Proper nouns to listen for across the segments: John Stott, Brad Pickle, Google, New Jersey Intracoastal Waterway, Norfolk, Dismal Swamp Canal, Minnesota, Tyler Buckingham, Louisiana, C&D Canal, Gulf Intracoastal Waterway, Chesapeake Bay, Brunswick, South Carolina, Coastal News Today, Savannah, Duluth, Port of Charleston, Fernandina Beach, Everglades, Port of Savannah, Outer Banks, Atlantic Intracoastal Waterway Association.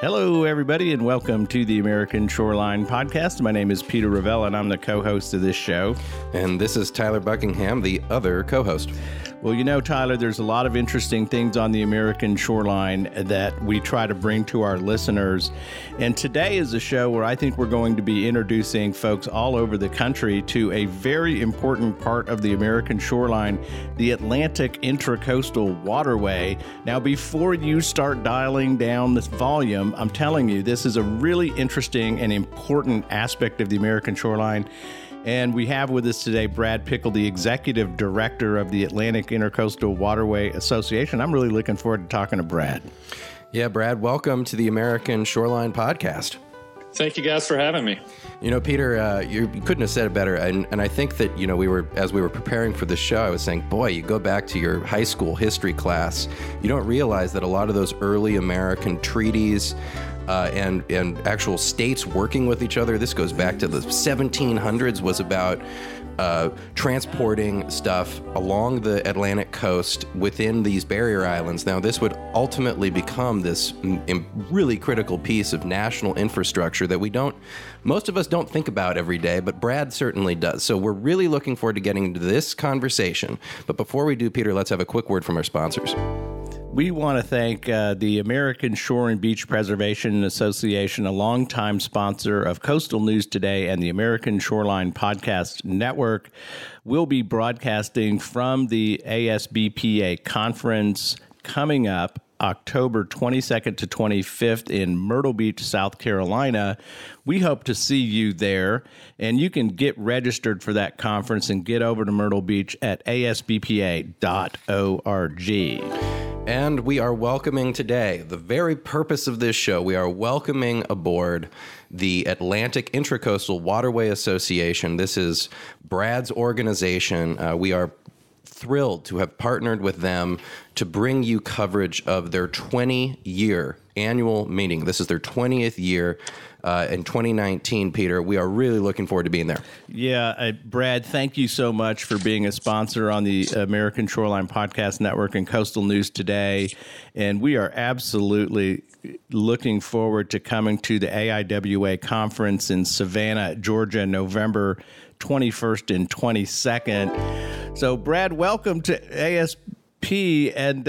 Hello, everybody, and welcome to the American Shoreline Podcast. My name is Peter Ravel, and I'm the co-host of this show. And this is Tyler Buckingham, the other co-host. Well, you know, Tyler, there's a lot of interesting things on the American shoreline that we try to bring to our listeners. And today is a show where I think we're going to be introducing folks all over the country to a very important part of the American shoreline, the Atlantic Intracoastal Waterway. Now, before you start dialing down this volume, I'm telling you, this is a really interesting and important aspect of the American shoreline. And we have with us today Brad Pickle, the Executive Director of the Atlantic Intracoastal Waterway Association. I'm really looking forward to talking to Brad. Yeah, Brad, welcome to the American Shoreline Podcast. Thank you guys for having me. You know, Peter, you couldn't have said it better. And I think that, you know, as we were preparing for this show, I was saying, boy, you go back to your high school history class, you don't realize that a lot of those early American treaties and actual states working with each other, this goes back to the 1700s, was about transporting stuff along the Atlantic coast within these barrier islands. Now, this would ultimately become this really critical piece of national infrastructure that most of us don't think about every day, but Brad certainly does. So we're really looking forward to getting into this conversation. But before we do, Peter, let's have a quick word from our sponsors. We want to thank the American Shore and Beach Preservation Association, a longtime sponsor of Coastal News Today and the American Shoreline Podcast Network. We'll be broadcasting from the ASBPA conference coming up October 22nd to 25th in Myrtle Beach, South Carolina. We hope to see you there, and you can get registered for that conference and get over to Myrtle Beach at asbpa.org. And we are welcoming today, the very purpose of this show, we are welcoming aboard the Atlantic Intracoastal Waterway Association. This is Brad's organization. We are thrilled to have partnered with them to bring you coverage of their 20-year annual meeting. This is their 20th year. In 2019, Peter, we are really looking forward to being there. Yeah, Brad, thank you so much for being a sponsor on the American Shoreline Podcast Network and Coastal News Today. And we are absolutely looking forward to coming to the AIWA conference in Savannah, Georgia, November 21st and 22nd. So, Brad, welcome to ASP, and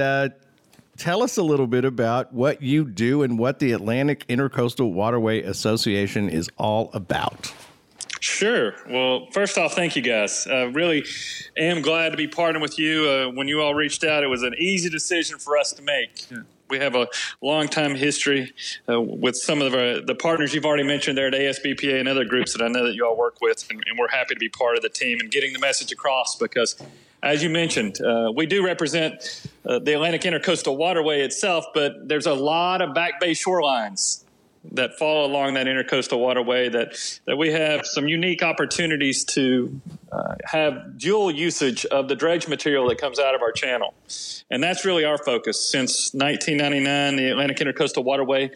tell us a little bit about what you do and what the Atlantic Intracoastal Waterway Association is all about. Sure. Well, first off, thank you guys. I really am glad to be partnering with you. When you all reached out, it was an easy decision for us to make. Yeah. We have a long time history with some of the partners you've already mentioned there at ASBPA and other groups that I know that you all work with, and we're happy to be part of the team and getting the message across because, as you mentioned, we do represent the Atlantic Intracoastal Waterway itself, but there's a lot of back bay shorelines that fall along that intercoastal waterway that we have some unique opportunities to have dual usage of the dredge material that comes out of our channel. And that's really our focus. Since 1999, the Atlantic Intracoastal Waterway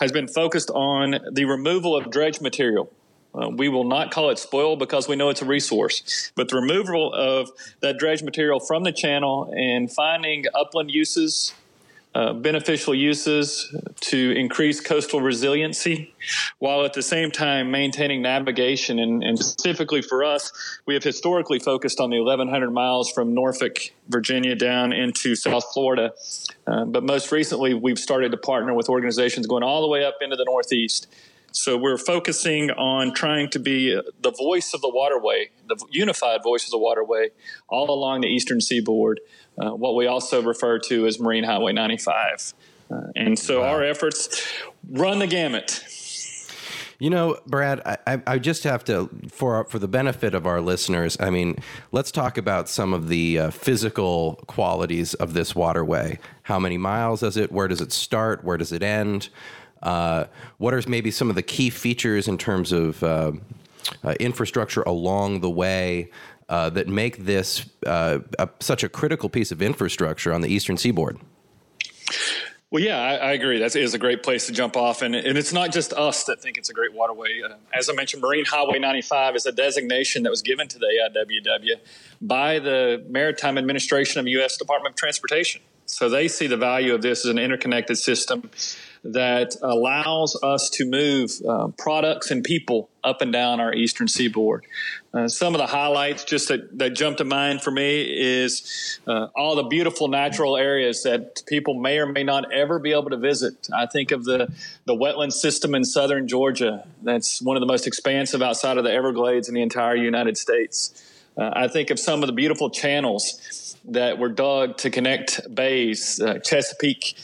has been focused on the removal of dredge material. We will not call it spoil because we know it's a resource, but the removal of that dredge material from the channel and finding upland uses, beneficial uses to increase coastal resiliency, while at the same time maintaining navigation. And specifically for us, we have historically focused on the 1,100 miles from Norfolk, Virginia, down into South Florida. But most recently, we've started to partner with organizations going all the way up into the Northeast. So we're focusing on trying to be the voice of the waterway, the unified voice of the waterway, all along the eastern seaboard, what we also refer to as Marine Highway 95. And so our efforts run the gamut. You know, Brad, I just have to, for the benefit of our listeners, I mean, let's talk about some of the physical qualities of this waterway. How many miles is it? Where does it start? Where does it end? What are maybe some of the key features in terms of infrastructure along the way that make this such a critical piece of infrastructure on the eastern seaboard? Well, yeah, I agree. That is a great place to jump off. And it's not just us that think it's a great waterway. As I mentioned, Marine Highway 95 is a designation that was given to the AIWW by the Maritime Administration of the U.S. Department of Transportation. So they see the value of this as an interconnected system that allows us to move products and people up and down our eastern seaboard. Some of the highlights just that jump to mind for me is all the beautiful natural areas that people may or may not ever be able to visit. I think of the wetland system in southern Georgia. That's one of the most expansive outside of the Everglades in the entire United States. I think of some of the beautiful channels that were dug to connect bays, Chesapeake,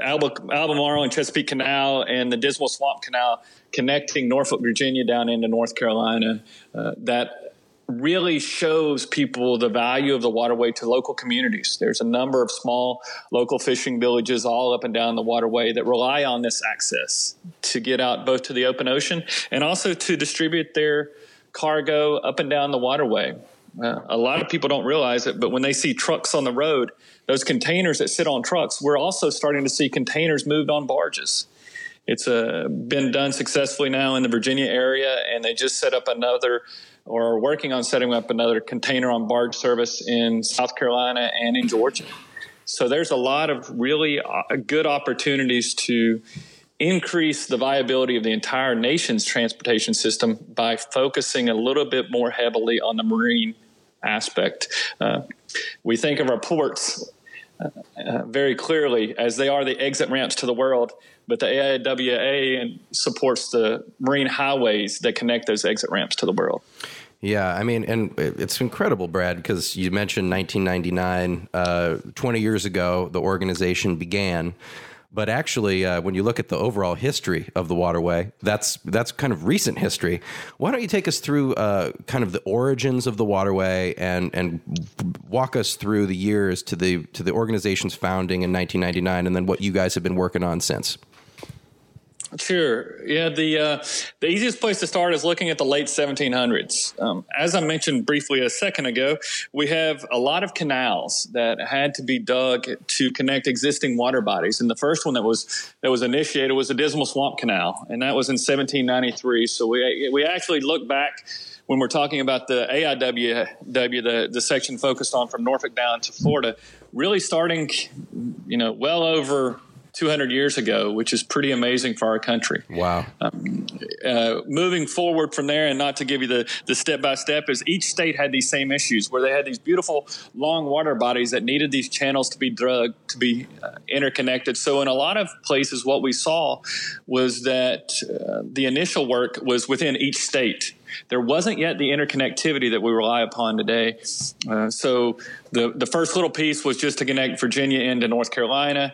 Albemarle and Chesapeake Canal, and the Dismal Swamp Canal connecting Norfolk, Virginia down into North Carolina. That really shows people the value of the waterway to local communities. There's a number of small local fishing villages all up and down the waterway that rely on this access to get out both to the open ocean and also to distribute their cargo up and down the waterway. A lot of people don't realize it, but when they see trucks on the road, those containers that sit on trucks, we're also starting to see containers moved on barges. It's been done successfully now in the Virginia area, and they just set up another, or are working on setting up another container on barge service in South Carolina and in Georgia. So there's a lot of really good opportunities to increase the viability of the entire nation's transportation system by focusing a little bit more heavily on the marine aspect. We think of our ports very clearly as they are the exit ramps to the world, but the AIWA supports the marine highways that connect those exit ramps to the world. Yeah, I mean, and it's incredible, Brad, because you mentioned 1999, 20 years ago, the organization began. But actually, when you look at the overall history of the waterway, that's kind of recent history. Why don't you take us through kind of the origins of the waterway and walk us through the years to the organization's founding in 1999, and then what you guys have been working on since? Sure. Yeah, the easiest place to start is looking at the late 1700s. As I mentioned briefly a second ago, we have a lot of canals that had to be dug to connect existing water bodies. And the first one that was initiated was the Dismal Swamp Canal, and that was in 1793. So we actually look back when we're talking about the AIWW, the section focused on from Norfolk down to Florida, really starting, well over 200 years ago, which is pretty amazing for our country. Wow. Moving forward from there, and not to give you the step-by-step, is each state had these same issues where they had these beautiful long water bodies that needed these channels to be drugged, to be interconnected. So in a lot of places, what we saw was that the initial work was within each state. There wasn't yet the interconnectivity that we rely upon today. So the first little piece was just to connect Virginia into North Carolina.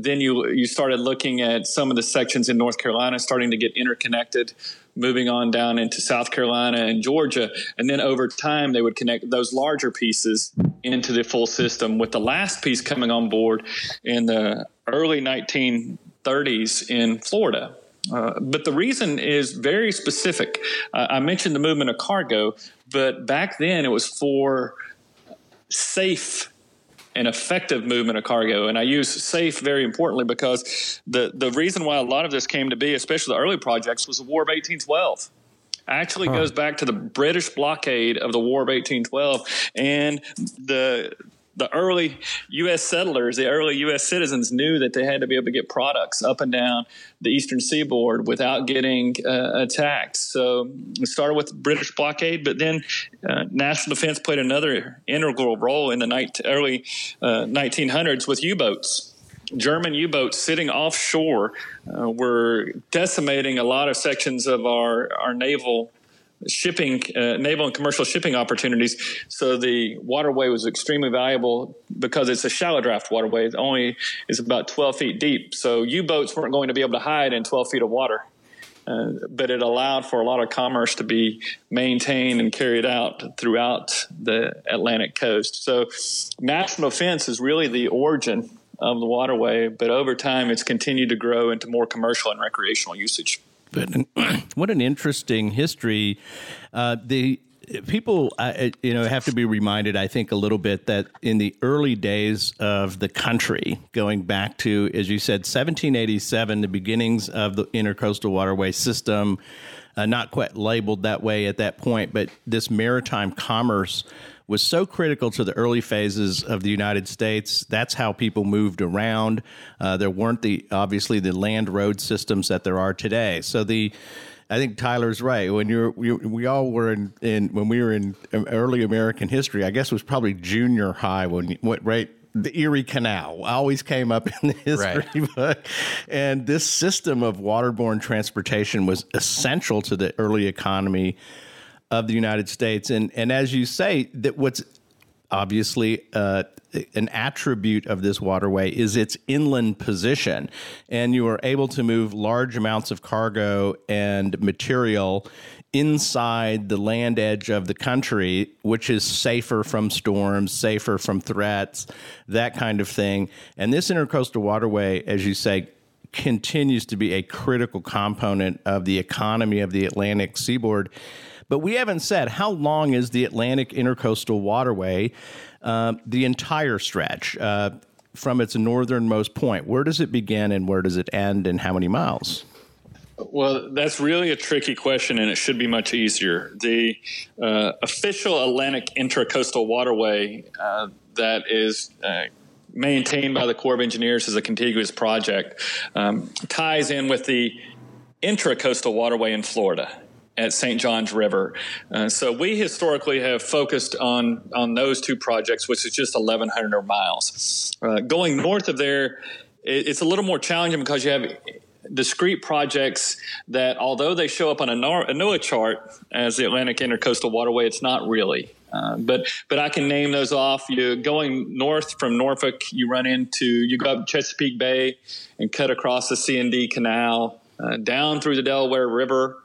Then you started looking at some of the sections in North Carolina starting to get interconnected, moving on down into South Carolina and Georgia. And then over time, they would connect those larger pieces into the full system, with the last piece coming on board in the early 1930s in Florida. But the reason is very specific. I mentioned the movement of cargo, but back then it was for safe and effective movement of cargo. And I use safe very importantly because the reason why a lot of this came to be, especially the early projects, was the War of 1812. Actually goes back to the British blockade of the War of 1812 and the early U.S. settlers, the early U.S. citizens knew that they had to be able to get products up and down the eastern seaboard without getting attacked. So it started with the British blockade, but then national defense played another integral role in the early 1900s with U-boats. German U-boats sitting offshore were decimating a lot of sections of our naval shipping, naval and commercial shipping opportunities. So the waterway was extremely valuable because it's a shallow draft waterway. It only is about 12 feet deep. So U-boats weren't going to be able to hide in 12 feet of water. But it allowed for a lot of commerce to be maintained and carried out throughout the Atlantic coast. So national defense is really the origin of the waterway, but over time it's continued to grow into more commercial and recreational usage. But what an interesting history. The people, have to be reminded, I think, a little bit that in the early days of the country, going back to, as you said, 1787, the beginnings of the Intracoastal Waterway system, not quite labeled that way at that point, but this maritime commerce was so critical to the early phases of the United States. That's how people moved around. There weren't obviously the land road systems that there are today. So I think Tyler's right. When we were in early American history, I guess it was probably junior high when the Erie Canal always came up in the history book. And this system of waterborne transportation was essential to the early economy of the United States. And as you say, that what's obviously an attribute of this waterway is its inland position. And you are able to move large amounts of cargo and material inside the land edge of the country, which is safer from storms, safer from threats, that kind of thing. And this Intracoastal Waterway, as you say, continues to be a critical component of the economy of the Atlantic seaboard. But we haven't said how long is the Atlantic Intracoastal Waterway, the entire stretch from its northernmost point. Where does it begin and where does it end and how many miles? Well, that's really a tricky question, and it should be much easier. The official Atlantic Intracoastal Waterway that is maintained by the Corps of Engineers as a contiguous project ties in with the Intracoastal Waterway in Florida at St. John's River. So we historically have focused on those two projects, which is just 1,100 miles. Going north of there, it's a little more challenging because you have discrete projects that, although they show up on a NOAA chart as the Atlantic Intracoastal Waterway, it's not really. But I can name those off. You going north from Norfolk, you go up Chesapeake Bay and cut across the C&D Canal, down through the Delaware River,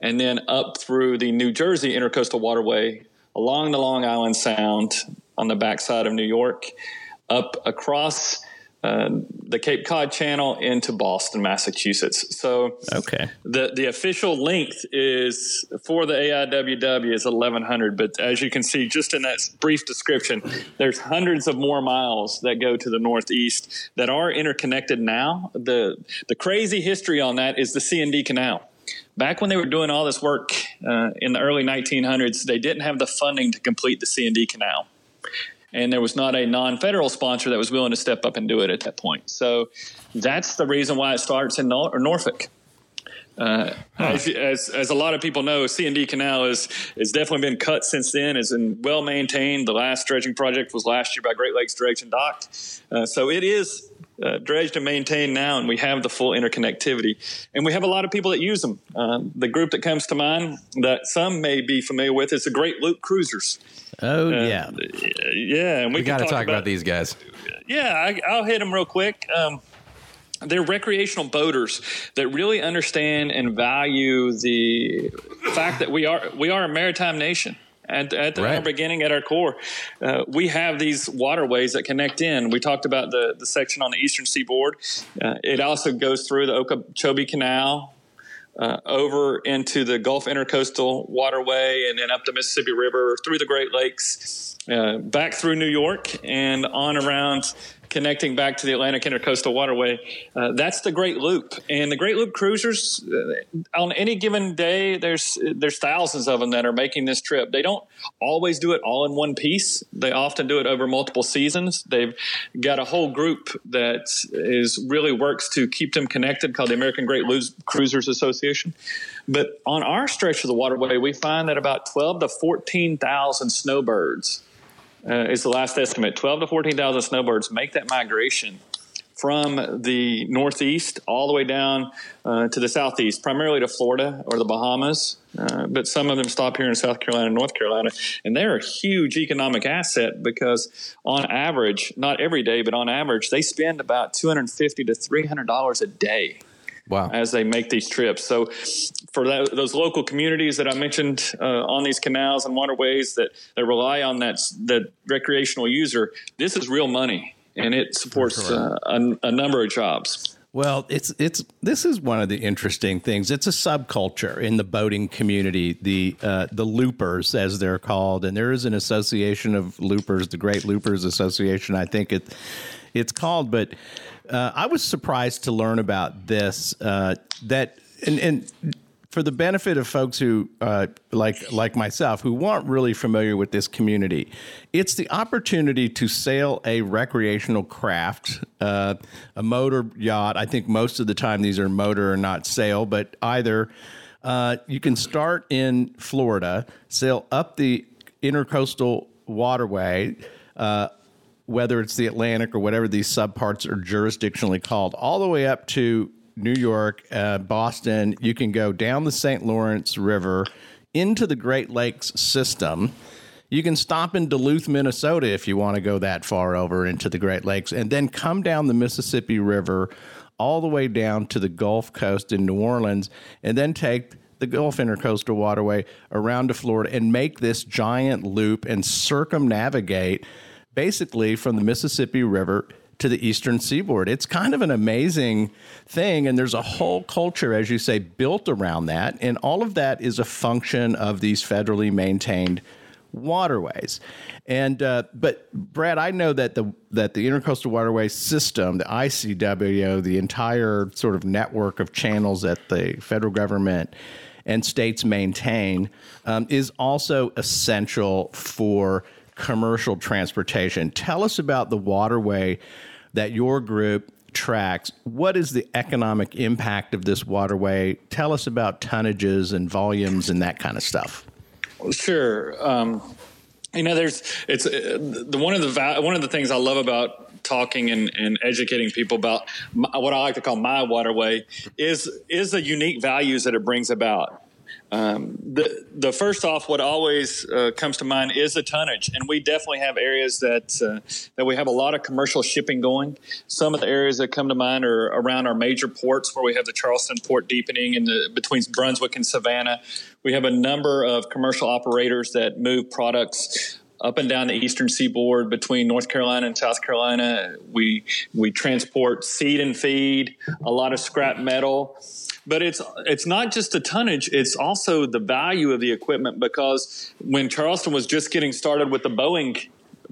and then up through the New Jersey Intracoastal Waterway, along the Long Island Sound on the backside of New York, up across the Cape Cod Channel into Boston, Massachusetts. So the official length is for the AIWW is 1,100. But as you can see, just in that brief description, there's hundreds of more miles that go to the northeast that are interconnected now. The crazy history on that is the C&D Canal. Back when they were doing all this work in the early 1900s, they didn't have the funding to complete the C&D Canal. And there was not a non-federal sponsor that was willing to step up and do it at that point. So that's the reason why it starts in Norfolk. As a lot of people know, C&D Canal is definitely been cut since then. It's been well-maintained. The last dredging project was last year by Great Lakes Dredge and Dock. So it is dredged and maintained now, and we have the full interconnectivity. And we have a lot of people that use them. The group that comes to mind that some may be familiar with is the Great Loop Cruisers. Oh, yeah. Yeah. And we got to talk about these guys. Yeah, I'll hit them real quick. They're recreational boaters that really understand and value the fact that we are a maritime nation. At the beginning, at our core, we have these waterways that connect in. We talked about the section on the eastern seaboard. It also goes through the Okeechobee Canal, over into the Gulf Intracoastal Waterway, and then up the Mississippi River, through the Great Lakes, back through New York, and on around connecting back to the Atlantic Intracoastal Waterway. That's the Great Loop. And the Great Loop Cruisers, on any given day, there's thousands of them that are making this trip. They don't always do it all in one piece. They often do it over multiple seasons. They've got a whole group that is really works to keep them connected called the American Great Loop Cruisers Association. But on our stretch of the waterway, we find that about 12 to 14,000 snowbirds is the last estimate. 12 to 14,000 snowbirds make that migration from the northeast all the way down to the southeast, primarily to Florida or the Bahamas. But some of them stop here in South Carolina and North Carolina. And they're a huge economic asset because on average, not every day, but on average, they spend about $250 to $300 a day. Wow. As they make these trips. So for those local communities that I mentioned on these canals and waterways that rely on that recreational user, this is real money, and it supports a number of jobs. Well, this is one of the interesting things. It's a subculture in the boating community, the loopers, as they're called. And there is an association of loopers, the Great Loopers Association, I think it's called. But I was surprised to learn about this, that and For the benefit of folks who, like myself, who weren't really familiar with this community, it's the opportunity to sail a recreational craft, a motor yacht. I think most of the time these are motor or not sail, but either. You can start in Florida, sail up the Intracoastal Waterway, whether it's the Atlantic or whatever these subparts are jurisdictionally called, all the way up to New York, Boston. You can go down the St. Lawrence River into the Great Lakes system. You can stop in Duluth, Minnesota, if you want to go that far over into the Great Lakes, and then come down the Mississippi River all the way down to the Gulf Coast in New Orleans, and then take the Gulf Intracoastal Waterway around to Florida and make this giant loop and circumnavigate basically from the Mississippi River to the eastern seaboard. It's kind of an amazing thing, and there's a whole culture, as you say, built around that, and all of that is a function of these federally maintained waterways. And but Brad, I know that the Intracoastal Waterway system, the ICWO, the entire sort of network of channels that the federal government and states maintain, is also essential for commercial transportation. Tell us about the waterway that your group tracks. What is the economic impact of this waterway? Tell us about tonnages and volumes and that kind of stuff. Sure. One of the things I love about talking and educating people about what I like to call my waterway is the unique values that it brings about. The first off, what always comes to mind is the tonnage, and we definitely have areas that we have a lot of commercial shipping going. Some of the areas that come to mind are around our major ports, where we have the Charleston port deepening, and between Brunswick and Savannah, we have a number of commercial operators that move products up and down the eastern seaboard between North Carolina and South Carolina. We transport seed and feed, a lot of scrap metal. But it's not just the tonnage, it's also the value of the equipment, because when Charleston was just getting started with the Boeing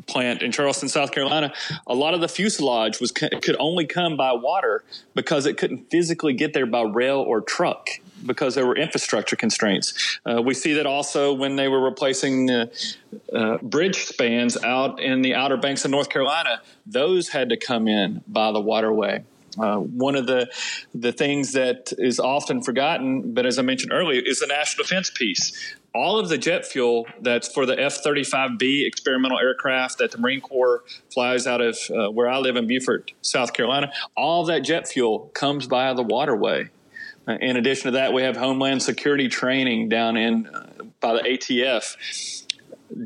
plant in Charleston, South Carolina, a lot of the fuselage could only come by water, because it couldn't physically get there by rail or truck, because there were infrastructure constraints. We see that also when they were replacing bridge spans out in the Outer Banks of North Carolina. Those had to come in by the waterway. One of the things that is often forgotten, but as I mentioned earlier, is the national defense piece. All of the jet fuel that's for the F-35B experimental aircraft that the Marine Corps flies out of where I live in Beaufort, South Carolina, all that jet fuel comes via the waterway. In addition to that, we have Homeland Security training down in by the ATF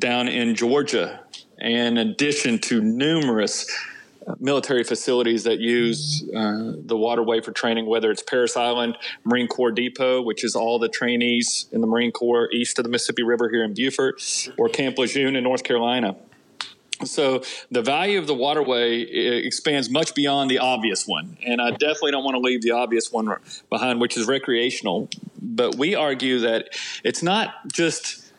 down in Georgia, in addition to numerous military facilities that use the waterway for training, whether it's Parris Island Marine Corps Depot, which is all the trainees in the Marine Corps east of the Mississippi River here in Beaufort, or Camp Lejeune in North Carolina. So the value of the waterway expands much beyond the obvious one, and I definitely don't want to leave the obvious one behind, which is recreational. But we argue that it's not just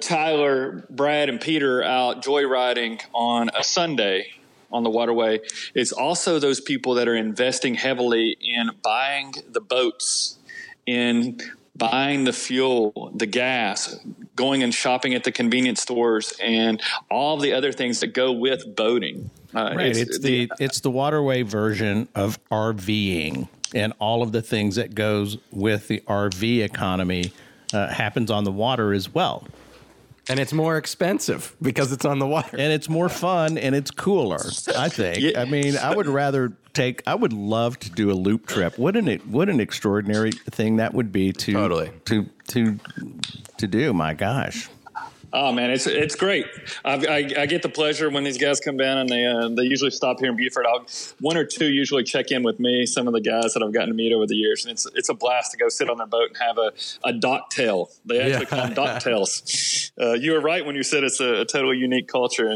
Tyler, Brad, and Peter out joyriding on a Sunday on the waterway. It's also those people that are investing heavily in buying the boats, in buying the fuel, the gas, going and shopping at the convenience stores, and all the other things that go with boating. Right. It's the waterway version of RVing, and all of the things that goes with the RV economy happens on the water as well. And it's more expensive because it's on the water. And it's more fun, and it's cooler, I think. Yeah. I mean, I would love to do a loop trip. What an extraordinary thing that would be to do. My gosh. Oh, man, it's great. I get the pleasure when these guys come down, and they usually stop here in Beaufort. One or two usually check in with me, some of the guys that I've gotten to meet over the years. And it's a blast to go sit on their boat and have a docktail. They actually call them docktails. You were right when you said it's a totally unique culture.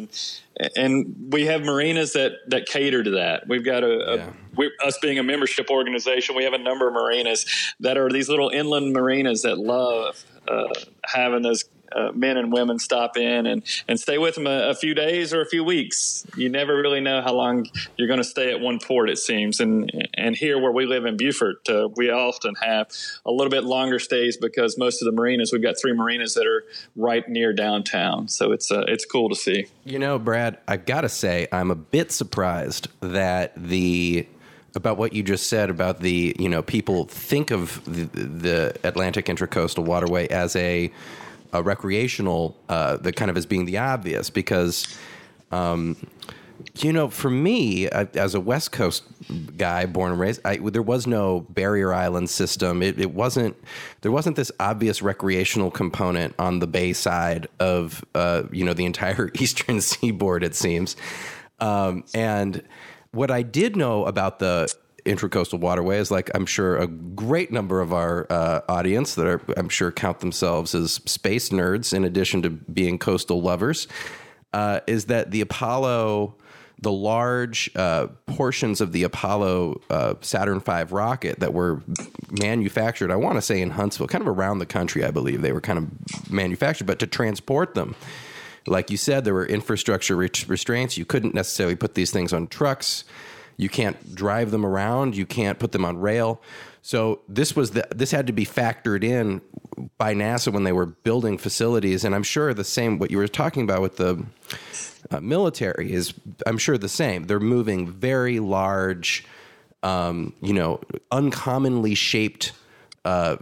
And we have marinas that cater to that. We've got us being a membership organization, we have a number of marinas that are these little inland marinas that love having those men and women stop in and stay with them a few days or a few weeks. You never really know how long you're going to stay at one port, it seems. And here where we live in Beaufort, we often have a little bit longer stays because most of the marinas, we've got three marinas that are right near downtown. So it's cool to see. You know, Brad, I've got to say I'm a bit surprised that about what you just said about the, you know, people think of the Atlantic Intracoastal Waterway as a recreational, the kind of as being the obvious, because, you know, for me, as a West Coast guy, born and raised, there was no barrier island system. There wasn't this obvious recreational component on the bay side of, you know, the entire eastern seaboard, it seems. And what I did know about the Intracoastal Waterway is, like, I'm sure a great number of our audience that are, I'm sure, count themselves as space nerds in addition to being coastal lovers, is that the Apollo, the large portions of the Apollo Saturn V rocket that were manufactured, I want to say in Huntsville, kind of around the country, I believe they were kind of manufactured, but to transport them, like you said, there were infrastructure restraints. You couldn't necessarily put these things on trucks. You can't drive them around. You can't put them on rail. So this had to be factored in by NASA when they were building facilities. And I'm sure the same, what you were talking about with the military is, I'm sure, the same. They're moving very large, you know, uncommonly shaped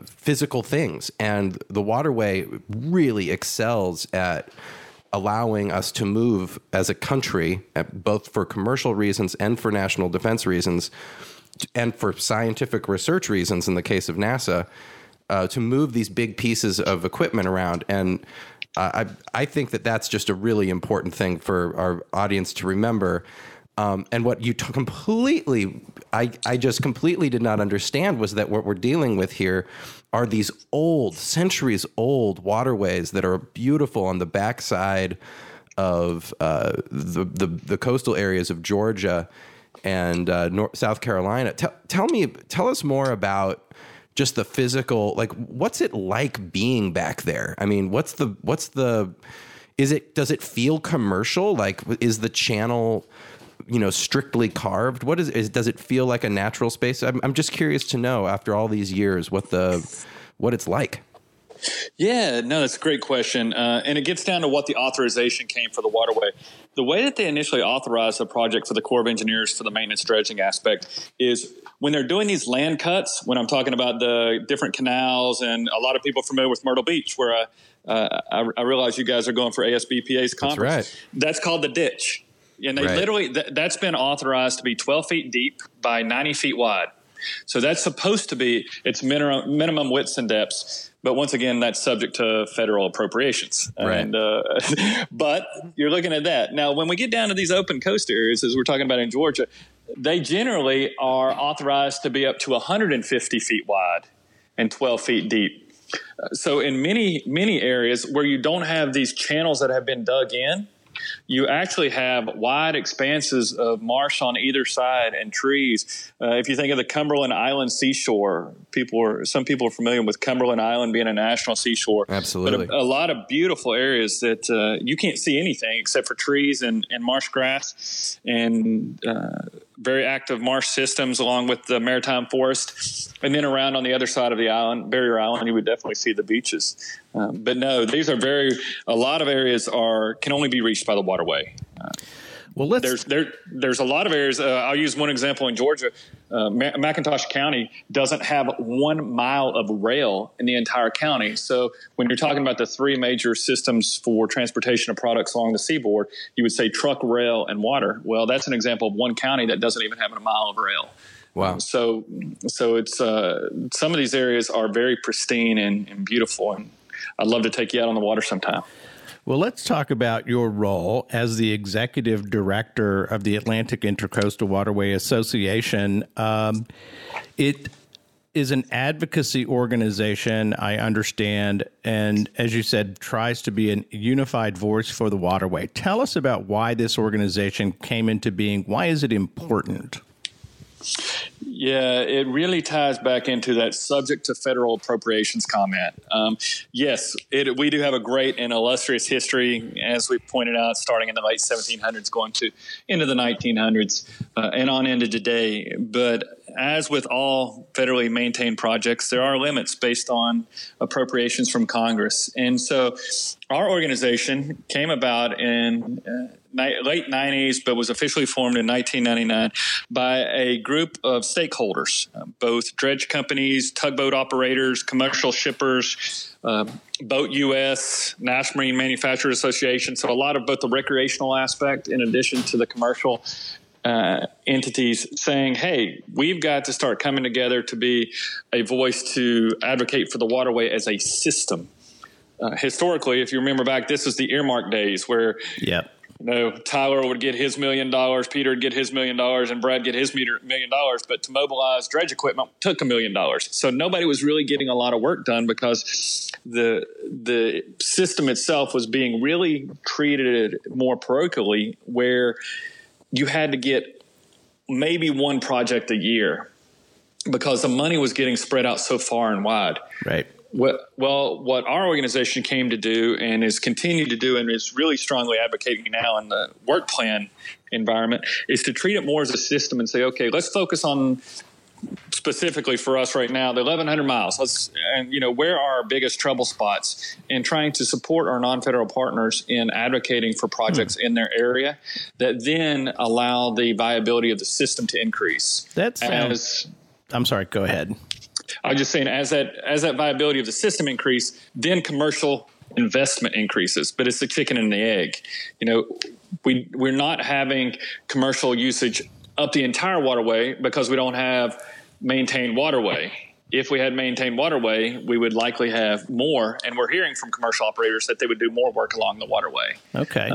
physical things. And the waterway really excels at allowing us to move as a country, both for commercial reasons and for national defense reasons, and for scientific research reasons in the case of NASA, to move these big pieces of equipment around. And I think that that's just a really important thing for our audience to remember. And what you completely did not understand was that what we're dealing with here are these old, centuries-old waterways that are beautiful on the backside of the coastal areas of Georgia and South Carolina. Tell us more about just the physical, like, what's it like being back there? I mean, does it feel commercial? Like, is the channel, you know, strictly carved? What does it feel like a natural space? I'm just curious to know, after all these years, what it's like. Yeah, no, that's a great question. And it gets down to what the authorization came for the waterway. The way that they initially authorized the project for the Corps of Engineers for the maintenance dredging aspect is when they're doing these land cuts, when I'm talking about the different canals, and a lot of people familiar with Myrtle Beach, where I realize you guys are going for ASBPA's conference. That's right. That's called the ditch. And they literally, that's been authorized to be 12 feet deep by 90 feet wide. So that's supposed to be its minimum widths and depths. But once again, that's subject to federal appropriations. Right. And, but you're looking at that. Now, when we get down to these open coast areas, as we're talking about in Georgia, they generally are authorized to be up to 150 feet wide and 12 feet deep. So in many, many areas where you don't have these channels that have been dug in, you actually have wide expanses of marsh on either side and trees. If you think of the Cumberland Island seashore, some people are familiar with Cumberland Island being a national seashore. Absolutely. But a lot of beautiful areas that you can't see anything except for trees and marsh grass and very active marsh systems along with the maritime forest. And then around on the other side of the island, Barrier Island, you would definitely see the beaches. But no, these are a lot of areas can only be reached by the waterway. There's a lot of areas. I'll use one example in Georgia. McIntosh County doesn't have 1 mile of rail in the entire county. So when you're talking about the three major systems for transportation of products along the seaboard, you would say truck, rail, and water. Well, that's an example of one county that doesn't even have 1 mile of rail. Wow. So it's some of these areas are very pristine and beautiful, and I'd love to take you out on the water sometime. Well, let's talk about your role as the executive director of the Atlantic Intracoastal Waterway Association. It is an advocacy organization, I understand, and as you said, tries to be a unified voice for the waterway. Tell us about why this organization came into being. Why is it important? Yeah, it really ties back into that subject to federal appropriations comment. Yes, we do have a great and illustrious history, as we pointed out, starting in the late 1700s, going to into the 1900s and on into today. But as with all federally maintained projects, there are limits based on appropriations from Congress. And so our organization came about in late 90s, but was officially formed in 1999 by a group of stakeholders, both dredge companies, tugboat operators, commercial shippers, Boat U.S., National Marine Manufacturers Association. So a lot of both the recreational aspect in addition to the commercial entities saying, hey, we've got to start coming together to be a voice to advocate for the waterway as a system. Historically, if you remember back, this was the earmark days where Tyler would get his $1 million, Peter would get his $1 million, and Brad get his $1 million. But to mobilize dredge equipment took $1 million. So nobody was really getting a lot of work done because the system itself was being really treated more parochially, where you had to get maybe one project a year because the money was getting spread out so far and wide. Right. Well, what our organization came to do and is continued to do and is really strongly advocating now in the work plan environment is to treat it more as a system and say, okay, let's focus on specifically for us right now, the 1,100 miles. Where are our biggest trouble spots in trying to support our non-federal partners in advocating for projects in their area that then allow the viability of the system to increase. I'm sorry, go ahead. I was just saying, as that viability of the system increase, then commercial investment increases. But it's the chicken and the egg. We're not having commercial usage up the entire waterway because we don't have maintained waterway. If we had maintained waterway, we would likely have more. And we're hearing from commercial operators that they would do more work along the waterway. Okay.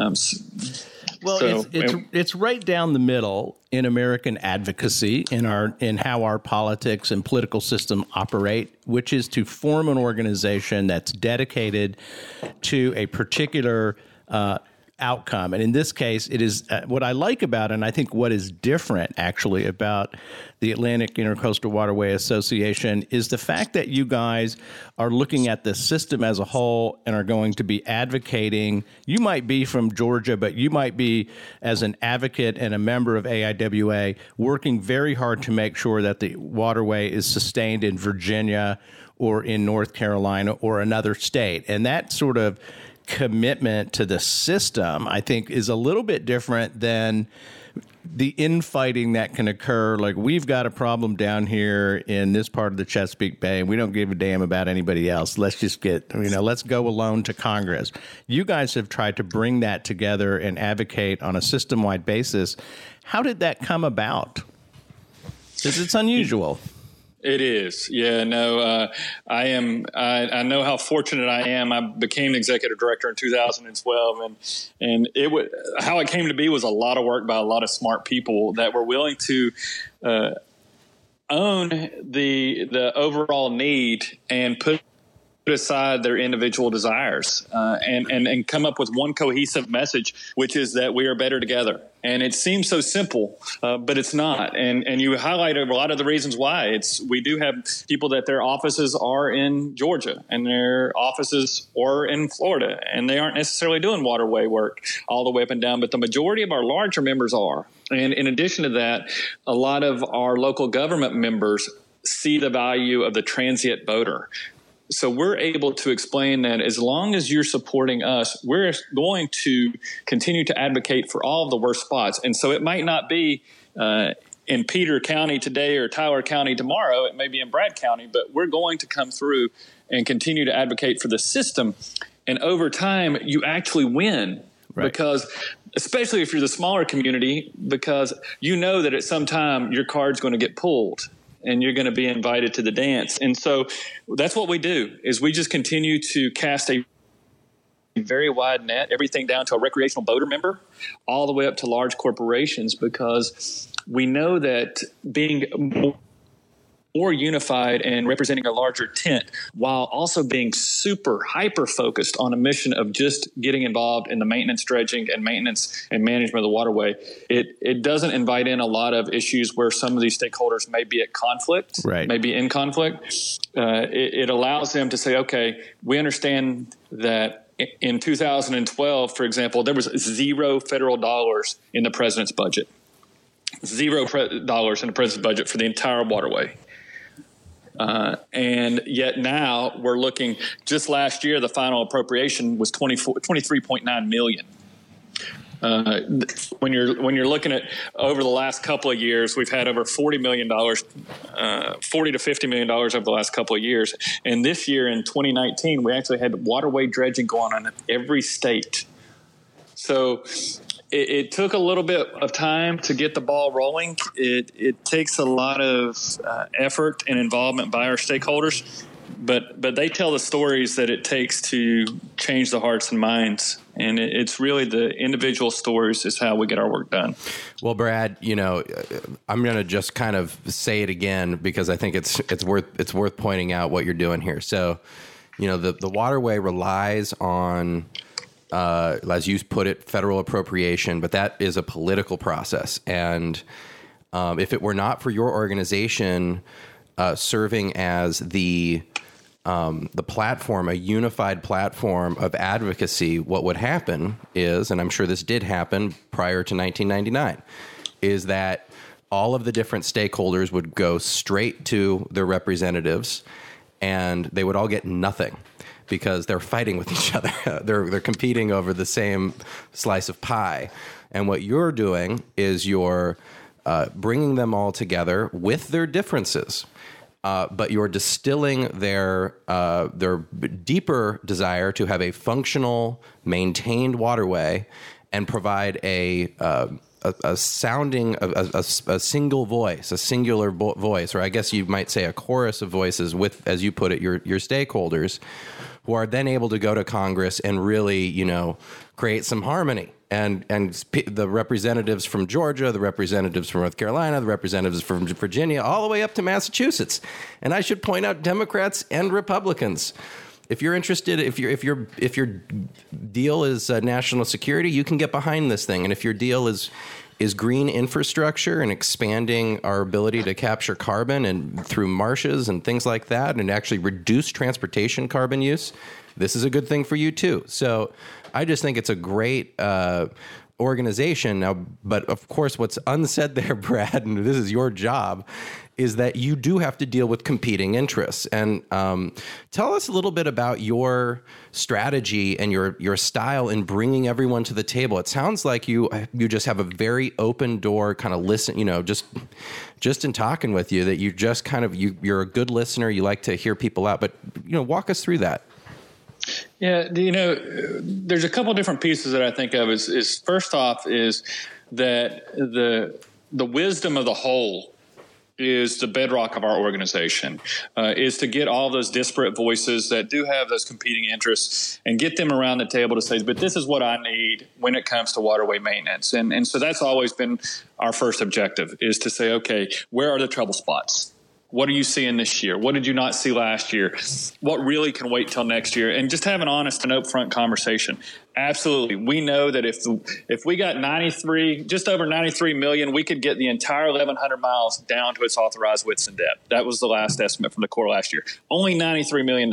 It's right down the middle in American advocacy in how our politics and political system operate, which is to form an organization that's dedicated to a particular outcome. And in this case, it is what I like about it, and I think what is different actually about the Atlantic Intracoastal Waterway Association is the fact that you guys are looking at the system as a whole and are going to be advocating. You might be from Georgia, but you might be as an advocate and a member of AIWA working very hard to make sure that the waterway is sustained in Virginia or in North Carolina or another state. And that sort of commitment to the system, I think, is a little bit different than the infighting that can occur. Like, we've got a problem down here in this part of the Chesapeake Bay, and we don't give a damn about anybody else. Let's just let's go alone to Congress. You guys have tried to bring that together and advocate on a system-wide basis. How did that come about? Because it's unusual. It is. Yeah, no, I know how fortunate I am. I became executive director in 2012, and how it came to be was a lot of work by a lot of smart people that were willing to own the overall need and put aside their individual desires and come up with one cohesive message, which is that we are better together. And it seems so simple, but it's not. And you highlighted a lot of the reasons why. We do have people that their offices are in Georgia and their offices are in Florida, and they aren't necessarily doing waterway work all the way up and down, but the majority of our larger members are. And in addition to that, a lot of our local government members see the value of the transient boater. So we're able to explain that as long as you're supporting us, we're going to continue to advocate for all of the worst spots. And so it might not be in Peter County today or Tyler County tomorrow. It may be in Brad County, but we're going to come through and continue to advocate for the system. And over time, you actually win. Right. Because especially if you're the smaller community, because you know that at some time your card's going to get pulled, and you're going to be invited to the dance. And so that's what we do, is we just continue to cast a very wide net, everything down to a recreational boater member, all the way up to large corporations, because we know that being or unified and representing a larger tent, while also being super hyper-focused on a mission of just getting involved in the maintenance, dredging, and maintenance and management of the waterway. It doesn't invite in a lot of issues where some of these stakeholders may be at conflict, right, may be in conflict. It allows them to say, okay, we understand that in 2012, for example, there was $0 federal dollars in the president's budget. $0 dollars in the president's budget for the entire waterway. And yet now we're looking, just last year, the final appropriation was $23.9 million. When you're looking at over the last couple of years, we've had over $40 million, $40 to $50 million over the last couple of years. And this year in 2019, we actually had waterway dredging going on in every state. So it took a little bit of time to get the ball rolling. It takes a lot of effort and involvement by our stakeholders, but they tell the stories that it takes to change the hearts and minds. And it's really the individual stories is how we get our work done. Well, Brad, you know, I'm going to just kind of say it again because I think it's worth pointing out what you're doing here. So, you know, the waterway relies on, as you put it, federal appropriation, but that is a political process. And if it were not for your organization serving as the platform, a unified platform of advocacy, what would happen is, and I'm sure this did happen prior to 1999, is that all of the different stakeholders would go straight to their representatives and they would all get nothing because they're fighting with each other. They're competing over the same slice of pie. And what you're doing is you're bringing them all together with their differences. But you're distilling their deeper desire to have a functional, maintained waterway and provide a singular voice, or I guess you might say a chorus of voices with, as you put it, your stakeholders, who are then able to go to Congress and really, you know, create some harmony. And the representatives from Georgia, the representatives from North Carolina, the representatives from Virginia, all the way up to Massachusetts. And I should point out Democrats and Republicans. If you're interested, if your deal is national security, you can get behind this thing. And if your deal is green infrastructure and expanding our ability to capture carbon and through marshes and things like that, and actually reduce transportation carbon use, this is a good thing for you too. So I just think it's a great organization. Now, but of course, what's unsaid there, Brad, and this is your job, is that you do have to deal with competing interests. And tell us a little bit about your strategy and your style in bringing everyone to the table. It sounds like you just have a very open door, kind of listen, you know, just in talking with you, that you just kind of, you're a good listener. You like to hear people out, but, you know, walk us through that. Yeah, you know, there's a couple of different pieces that I think of. Is first off is that the wisdom of the whole is the bedrock of our organization, is to get all those disparate voices that do have those competing interests and get them around the table to say, but this is what I need when it comes to waterway maintenance. And so that's always been our first objective, is to say, okay, where are the trouble spots? What are you seeing this year? What did you not see last year? What really can wait till next year? And just have an honest and upfront conversation. Absolutely. We know that if we got just over 93 million, we could get the entire 1,100 miles down to its authorized width and depth. That was the last estimate from the Corps last year. Only $93 million.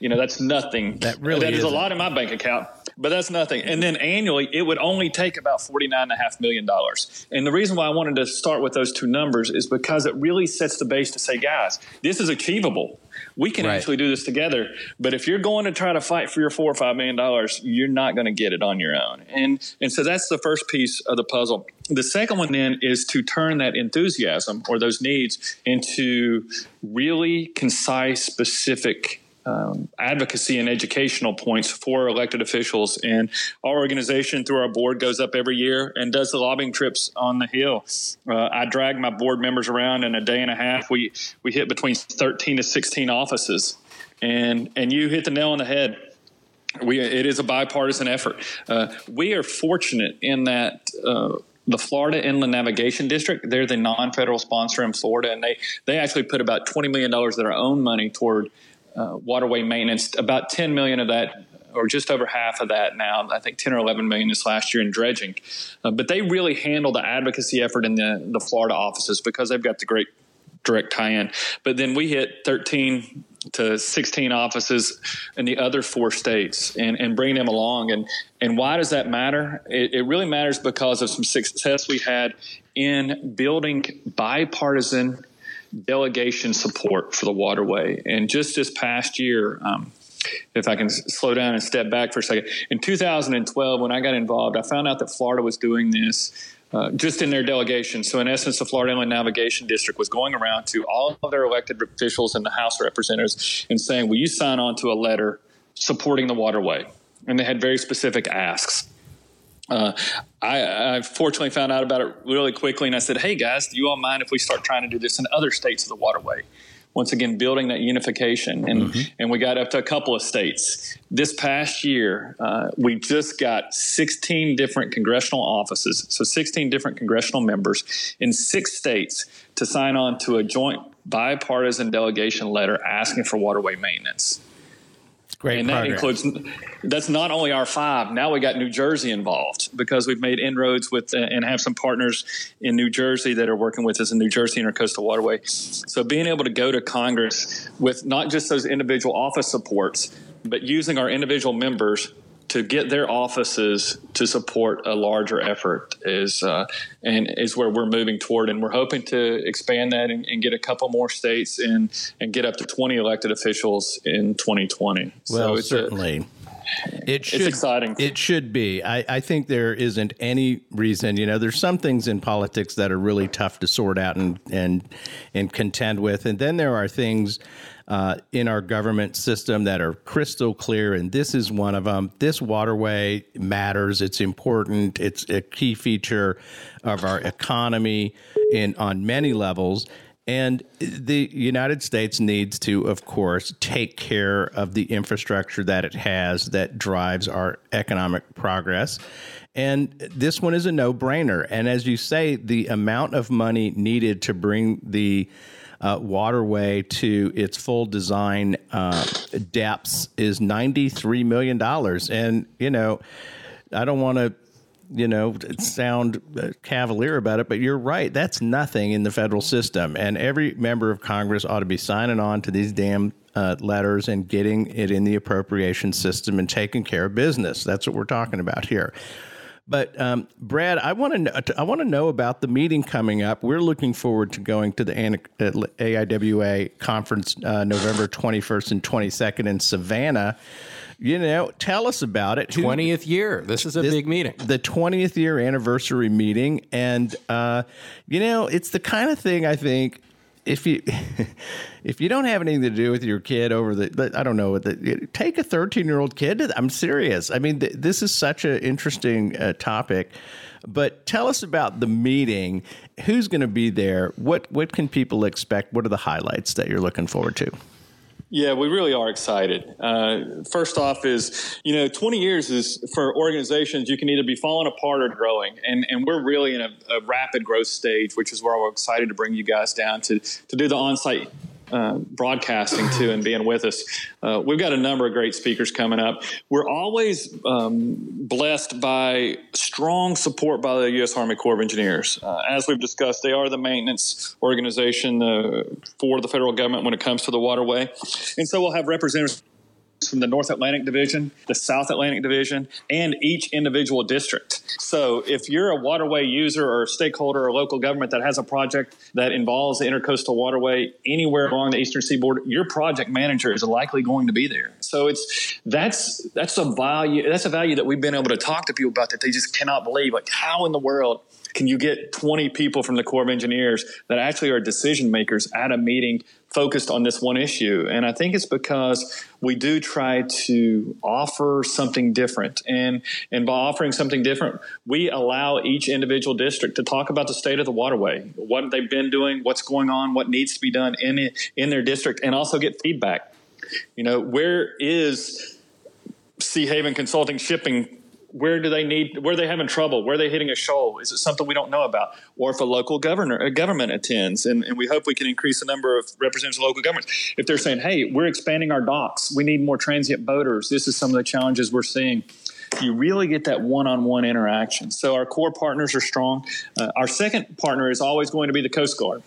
You know, that's nothing. That is a lot in my bank account, but that's nothing. And then annually, it would only take about $49.5 million. And the reason why I wanted to start with those two numbers is because it really sets the base to say, guys, this is achievable. We can actually do this together. But if you're going to try to fight for your $4 or $5 million, you're not going to get it on your own. And so that's the first piece of the puzzle. The second one then is to turn that enthusiasm or those needs into really concise, specific advocacy and educational points for elected officials. And our organization through our board goes up every year and does the lobbying trips on the Hill. I drag my board members around in a day and a half. We hit between 13 to 16 offices, and you hit the nail on the head. It is a bipartisan effort. We are fortunate in that the Florida Inland Navigation District, they're the non-federal sponsor in Florida, and they actually put about $20 million of their own money toward waterway maintenance. About $10 million of that, or just over half of that now, I think 10 or 11 million this last year in dredging. But they really handle the advocacy effort in the Florida offices because they've got the great direct tie-in. But then we hit 13 to 16 offices in the other four states and bring them along. And why does that matter? It really matters because of some success we had in building bipartisan delegation support for the waterway. And just this past year, if I can slow down and step back for a second. In 2012, when I got involved, I found out that Florida was doing this just in their delegation. So in essence, the Florida Inland Navigation District was going around to all of their elected officials and the House representatives and saying, will you sign on to a letter supporting the waterway? And they had very specific asks. I fortunately found out about it really quickly, and I said, hey, guys, do you all mind if we start trying to do this in other states of the waterway? Once again, building that unification. And, and we got up to a couple of states. This past year, we just got 16 different congressional offices, so 16 different congressional members in 6 states to sign on to a joint bipartisan delegation letter asking for waterway maintenance. Great and progress. That includes – that's not only our 5. Now we got New Jersey involved because we've made inroads with and have some partners in New Jersey that are working with us in New Jersey Intracoastal Waterway. So being able to go to Congress with not just those individual office supports, but using our individual members to get their offices to support a larger effort is where we're moving toward. And we're hoping to expand that and get a couple more states and get up to 20 elected officials in 2020. Well, so certainly. It's exciting. It should be. I think there isn't any reason, there's some things in politics that are really tough to sort out and contend with. And then there are things in our government system that are crystal clear. And this is one of them. This waterway matters. It's important. It's a key feature of our economy on many levels. And the United States needs to, of course, take care of the infrastructure that it has that drives our economic progress. And this one is a no-brainer. And as you say, the amount of money needed to bring the waterway to its full design depths is $93 million. And, I don't want to sound cavalier about it, but you're right. That's nothing in the federal system. And every member of Congress ought to be signing on to these damn letters and getting it in the appropriation system and taking care of business. That's what we're talking about here. But Brad, I want to know about the meeting coming up. We're looking forward to going to the AIWA conference November 21st and 22nd in Savannah. Tell us about it. 20th year. This is a big meeting. The 20th year anniversary meeting. And, it's the kind of thing I think if you don't have anything to do with your kid over take a 13-year-old kid. I'm serious. I mean, this is such an interesting topic. But tell us about the meeting. Who's going to be there? What can people expect? What are the highlights that you're looking forward to? Yeah, we really are excited. First off is, 20 years is for organizations, you can either be falling apart or growing. And we're really in a rapid growth stage, which is where we're excited to bring you guys down to do the on-site broadcasting too and being with us. We've got a number of great speakers coming up. We're always blessed by strong support by the U.S. Army Corps of Engineers. As we've discussed, they are the maintenance organization for the federal government when it comes to the waterway. And so we'll have representatives from the North Atlantic Division, the South Atlantic Division, and each individual district. So if you're a waterway user or a stakeholder or local government that has a project that involves the Intracoastal Waterway anywhere along the Eastern Seaboard, your project manager is likely going to be there. So that's a value that we've been able to talk to people about that they just cannot believe. Like, how in the world can you get 20 people from the Corps of Engineers that actually are decision makers at a meeting focused on this one issue? And I think it's because we do try to offer something different. And by offering something different, we allow each individual district to talk about the state of the waterway, what they've been doing, what's going on, what needs to be done in their district, and also get feedback. Where is Sea Haven Consulting shipping Where do they need, where are they having trouble? Where are they hitting a shoal? Is it something we don't know about? Or if a local government attends, and we hope we can increase the number of representatives of local governments. If they're saying, hey, we're expanding our docks, we need more transient boaters, this is some of the challenges we're seeing. You really get that one-on-one interaction. So our core partners are strong. Our second partner is always going to be the Coast Guard.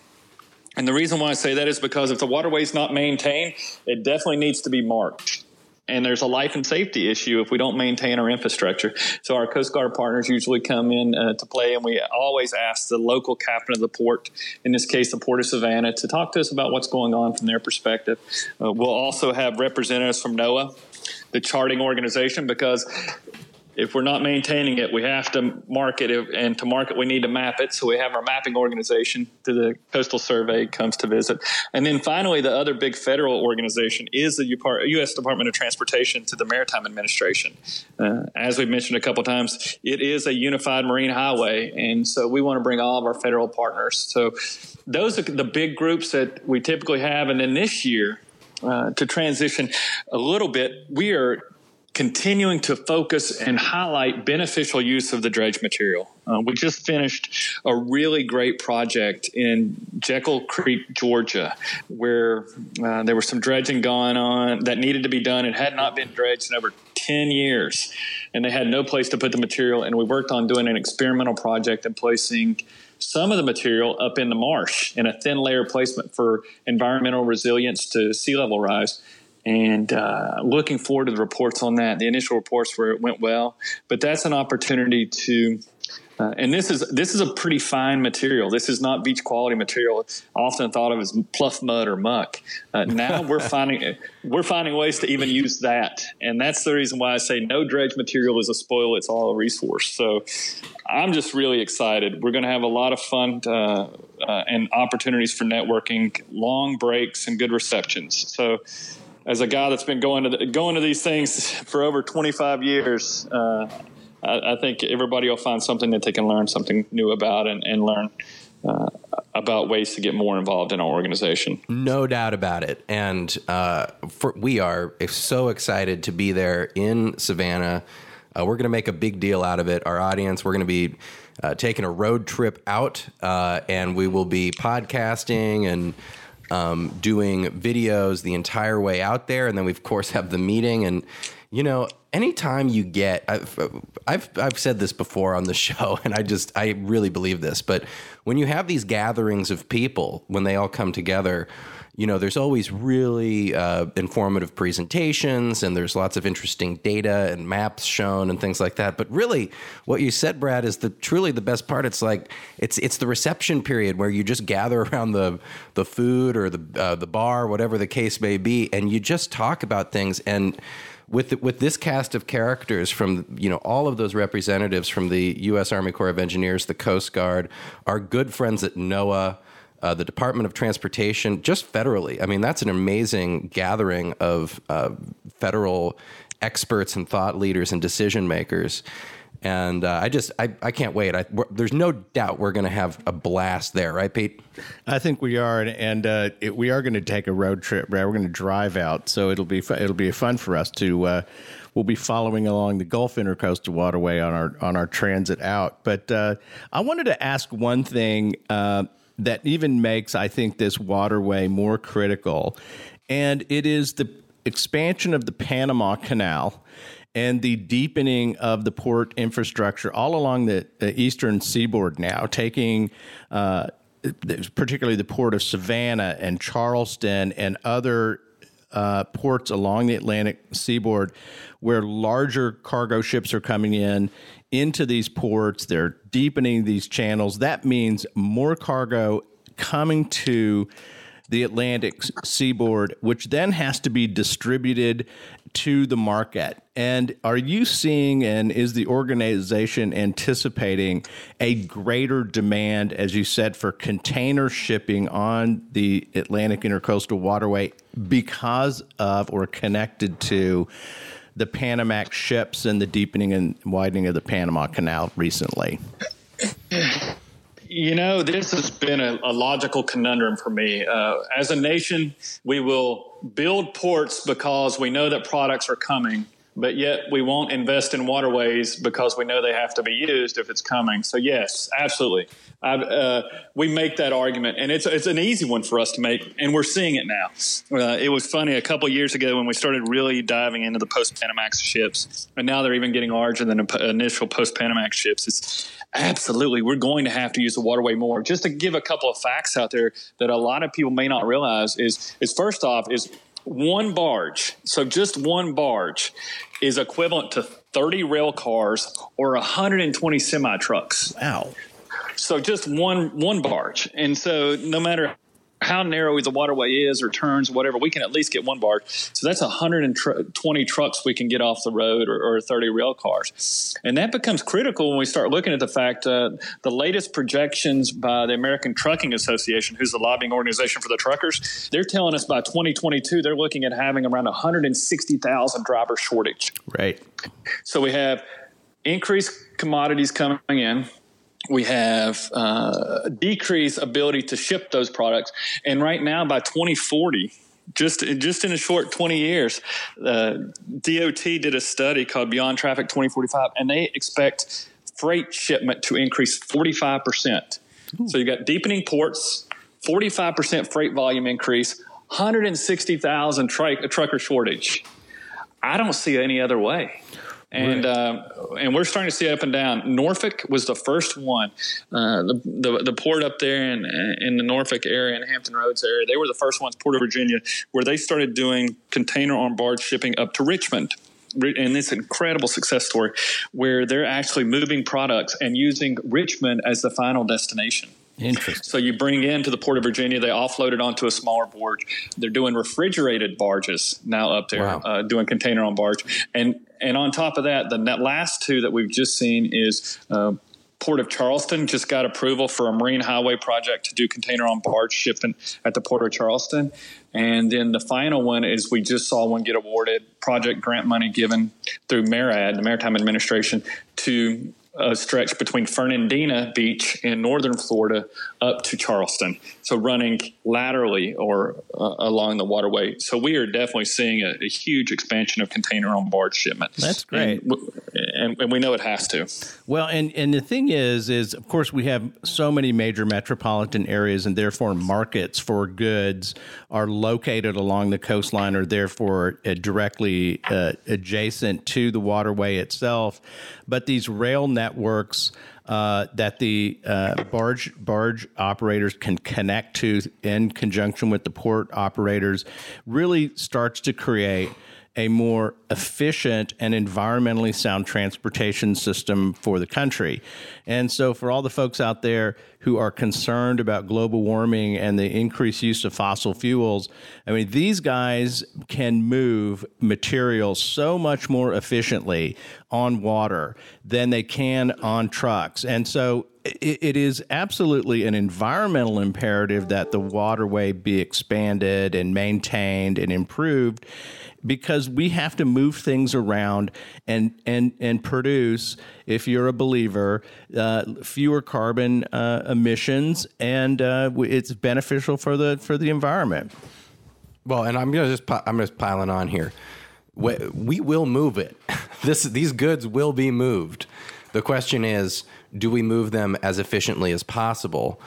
And the reason why I say that is because if the waterway is not maintained, it definitely needs to be marked. And there's a life and safety issue if we don't maintain our infrastructure. So our Coast Guard partners usually come in to play, and we always ask the local captain of the port, in this case the Port of Savannah, to talk to us about what's going on from their perspective. We'll also have representatives from NOAA, the charting organization, because if we're not maintaining it, we have to mark it, and to mark it, we need to map it. So we have our mapping organization through the Coastal Survey comes to visit. And then finally, the other big federal organization is the U.S. Department of Transportation to the Maritime Administration. As we've mentioned a couple times, it is a unified marine highway. And so we want to bring all of our federal partners. So those are the big groups that we typically have. And then this year, to transition a little bit, we are continuing to focus and highlight beneficial use of the dredge material. We just finished a really great project in Jekyll Creek, Georgia, where there was some dredging going on that needed to be done. It had not been dredged in over 10 years, and they had no place to put the material. And we worked on doing an experimental project and placing some of the material up in the marsh in a thin layer placement for environmental resilience to sea level rise. And looking forward to the reports on that. The initial reports where it went well, but that's an opportunity to. And this is a pretty fine material. This is not beach quality material. It's often thought of as pluff mud or muck. Now we're finding ways to even use that, and that's the reason why I say no dredge material is a spoil. It's all a resource. So I'm just really excited. We're going to have a lot of fun and opportunities for networking, long breaks, and good receptions. So. As a guy that's been going to these things for over 25 years, I think everybody will find something that they can learn something new about and learn about ways to get more involved in our organization. No doubt about it. And we are so excited to be there in Savannah. We're going to make a big deal out of it. Our audience, we're going to be taking a road trip out, and we will be podcasting and doing videos the entire way out there. And then we, of course, have the meeting. And, you know, anytime you get, I've said this before on the show, and I really believe this. But when you have these gatherings of people, when they all come together, you know, there's always really informative presentations, and there's lots of interesting data and maps shown and things like that. But really, what you said, Brad, is truly the best part. It's like it's the reception period where you just gather around the food or the bar, whatever the case may be, and you just talk about things. And with this cast of characters from, you know, all of those representatives from the U.S. Army Corps of Engineers, the Coast Guard, our good friends at NOAA. The Department of Transportation, just federally. I mean, that's an amazing gathering of federal experts and thought leaders and decision makers. And I can't wait. There's no doubt we're going to have a blast there. Right, Pete? I think we are. And we are going to take a road trip, Brad. We're going to drive out. So it'll be fun for us to we'll be following along the Gulf Intracoastal Waterway on our transit out. But I wanted to ask one thing that even makes, I think, this waterway more critical. And it is the expansion of the Panama Canal and the deepening of the port infrastructure all along the eastern seaboard now, taking particularly the port of Savannah and Charleston and other ports along the Atlantic seaboard where larger cargo ships are coming in into these ports. They're deepening these channels. That means more cargo coming to the Atlantic seaboard, which then has to be distributed to the market. And are you seeing, and is the organization anticipating a greater demand, as you said, for container shipping on the Atlantic Intracoastal Waterway because of or connected to the Panamax ships and the deepening and widening of the Panama Canal recently? You know, this has been a logical conundrum for me. As a nation, we will build ports because we know that products are coming, but yet we won't invest in waterways because we know they have to be used if it's coming. So yes, absolutely. We make that argument, and it's an easy one for us to make, and we're seeing it now. It was funny, a couple years ago when we started really diving into the post-Panamax ships, and now they're even getting larger than the initial post-Panamax ships. It's absolutely, we're going to have to use the waterway more. Just to give a couple of facts out there that a lot of people may not realize is first off is one barge. So just one barge is equivalent to 30 rail cars or 120 semi trucks. Wow. So just one barge. And so no matter how narrow the waterway is or turns, whatever, we can at least get one barge. So that's 120 trucks we can get off the road or 30 rail cars. And that becomes critical when we start looking at the fact the latest projections by the American Trucking Association, who's the lobbying organization for the truckers, they're telling us by 2022 they're looking at having around 160,000 driver shortage. Right. So we have increased commodities coming in. We have decreased ability to ship those products. And right now, by 2040, just in a short 20 years, DOT did a study called Beyond Traffic 2045, and they expect freight shipment to increase 45%. Ooh. So you've got deepening ports, 45% freight volume increase, 160,000 trucker shortage. I don't see any other way. And right. And we're starting to see it up and down. Norfolk was the first one. The port up there in the Norfolk area, in Hampton Roads area, they were the first ones, Port of Virginia, where they started doing container on barge shipping up to Richmond. And this incredible success story where they're actually moving products and using Richmond as the final destination. Interesting. So you bring in to the Port of Virginia, they offload it onto a smaller barge. They're doing refrigerated barges now up there, wow. Doing container on barge. And on top of that, the last two that we've just seen is Port of Charleston just got approval for a Marine Highway project to do container on barge shipping at the Port of Charleston. And then the final one is we just saw one get awarded, project grant money given through MARAD, the Maritime Administration, to a stretch between Fernandina Beach in northern Florida up to Charleston, so running laterally or along the waterway. So we are definitely seeing a huge expansion of container on barge shipment. That's great, and we know it has to. Well, and the thing is of course we have so many major metropolitan areas, and therefore markets for goods are located along the coastline, or therefore directly adjacent to the waterway itself. But these rail networks that the barge operators can connect to in conjunction with the port operators really starts to create a more efficient and environmentally sound transportation system for the country. And so for all the folks out there who are concerned about global warming and the increased use of fossil fuels, I mean, these guys can move materials so much more efficiently on water than they can on trucks. And so it is absolutely an environmental imperative that the waterway be expanded and maintained and improved, because we have to move things around and produce, if you're a believer, fewer carbon emissions, and it's beneficial for the environment. Well, and I'm just piling on here. We will move it. These goods will be moved. The question is, do we move them as efficiently as possible?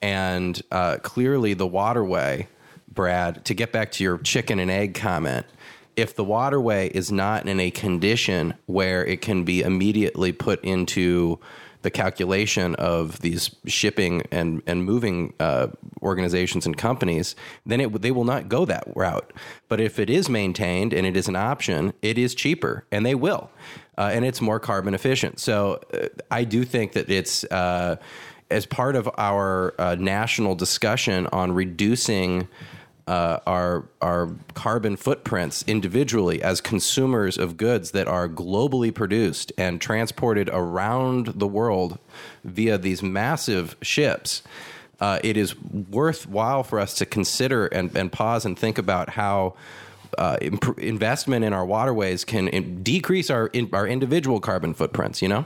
And clearly the waterway, Brad, to get back to your chicken and egg comment, if the waterway is not in a condition where it can be immediately put into the calculation of these shipping and moving organizations and companies, then they will not go that route. But if it is maintained and it is an option, it is cheaper, and they will. And it's more carbon efficient. So I do think that it's as part of our national discussion on reducing our carbon footprints individually as consumers of goods that are globally produced and transported around the world via these massive ships. It is worthwhile for us to consider and pause and think about how investment in our waterways can decrease our individual carbon footprints, you know?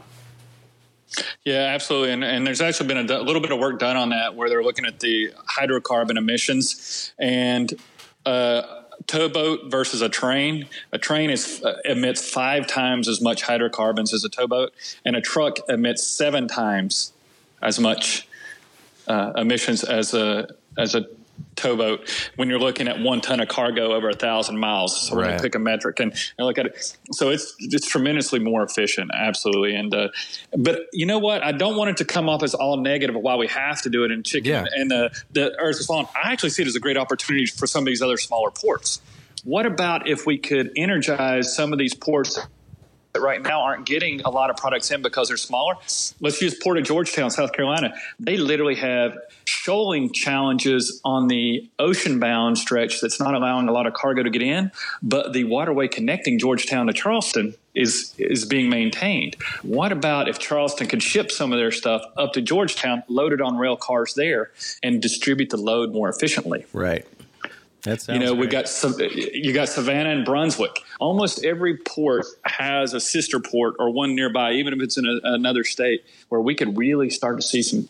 Yeah, absolutely. And there's actually been a little bit of work done on that where they're looking at the hydrocarbon emissions. And towboat versus a train. A train emits 5 times as much hydrocarbons as a towboat, and a truck emits 7 times as much emissions as a towboat when you're looking at 1 ton of cargo over 1,000 miles. So right. Pick a metric and look at it. So it's tremendously more efficient, absolutely. And but you know what? I don't want it to come off as all negative why we have to do it in chicken and the earth is falling. I actually see it as a great opportunity for some of these other smaller ports. What about if we could energize some of these ports that right now aren't getting a lot of products in because they're smaller? Let's use Port of Georgetown, South Carolina. They literally have shoaling challenges on the ocean-bound stretch that's not allowing a lot of cargo to get in, but the waterway connecting Georgetown to Charleston is being maintained. What about if Charleston could ship some of their stuff up to Georgetown, load it on rail cars there, and distribute the load more efficiently? Right. We've got Savannah and Brunswick. Almost every port has a sister port or one nearby, even if it's in another state, where we could really start to see some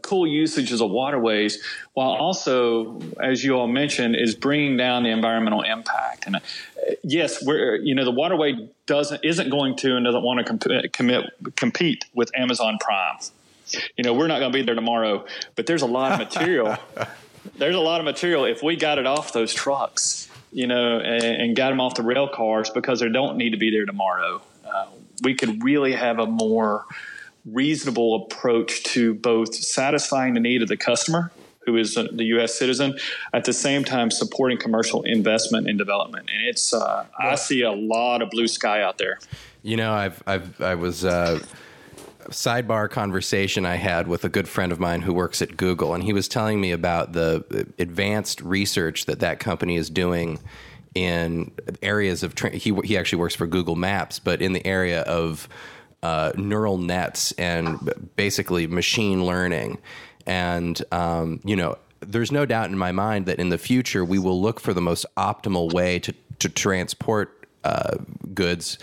cool usages of waterways, while also, as you all mentioned, is bringing down the environmental impact. And yes, the waterway isn't going to and doesn't want to compete with Amazon Prime. We're not going to be there tomorrow, but there's a lot of material. There's a lot of material if we got it off those trucks, and got them off the rail cars because they don't need to be there tomorrow. We could really have a more reasonable approach to both satisfying the need of the customer, who is the U.S. citizen, at the same time supporting commercial investment and development. And it's I see a lot of blue sky out there. I was sidebar conversation I had with a good friend of mine who works at Google, and he was telling me about the advanced research that company is doing in areas of he actually works for Google Maps, but in the area of neural nets and basically machine learning. And there's no doubt in my mind that in the future we will look for the most optimal way to transport goods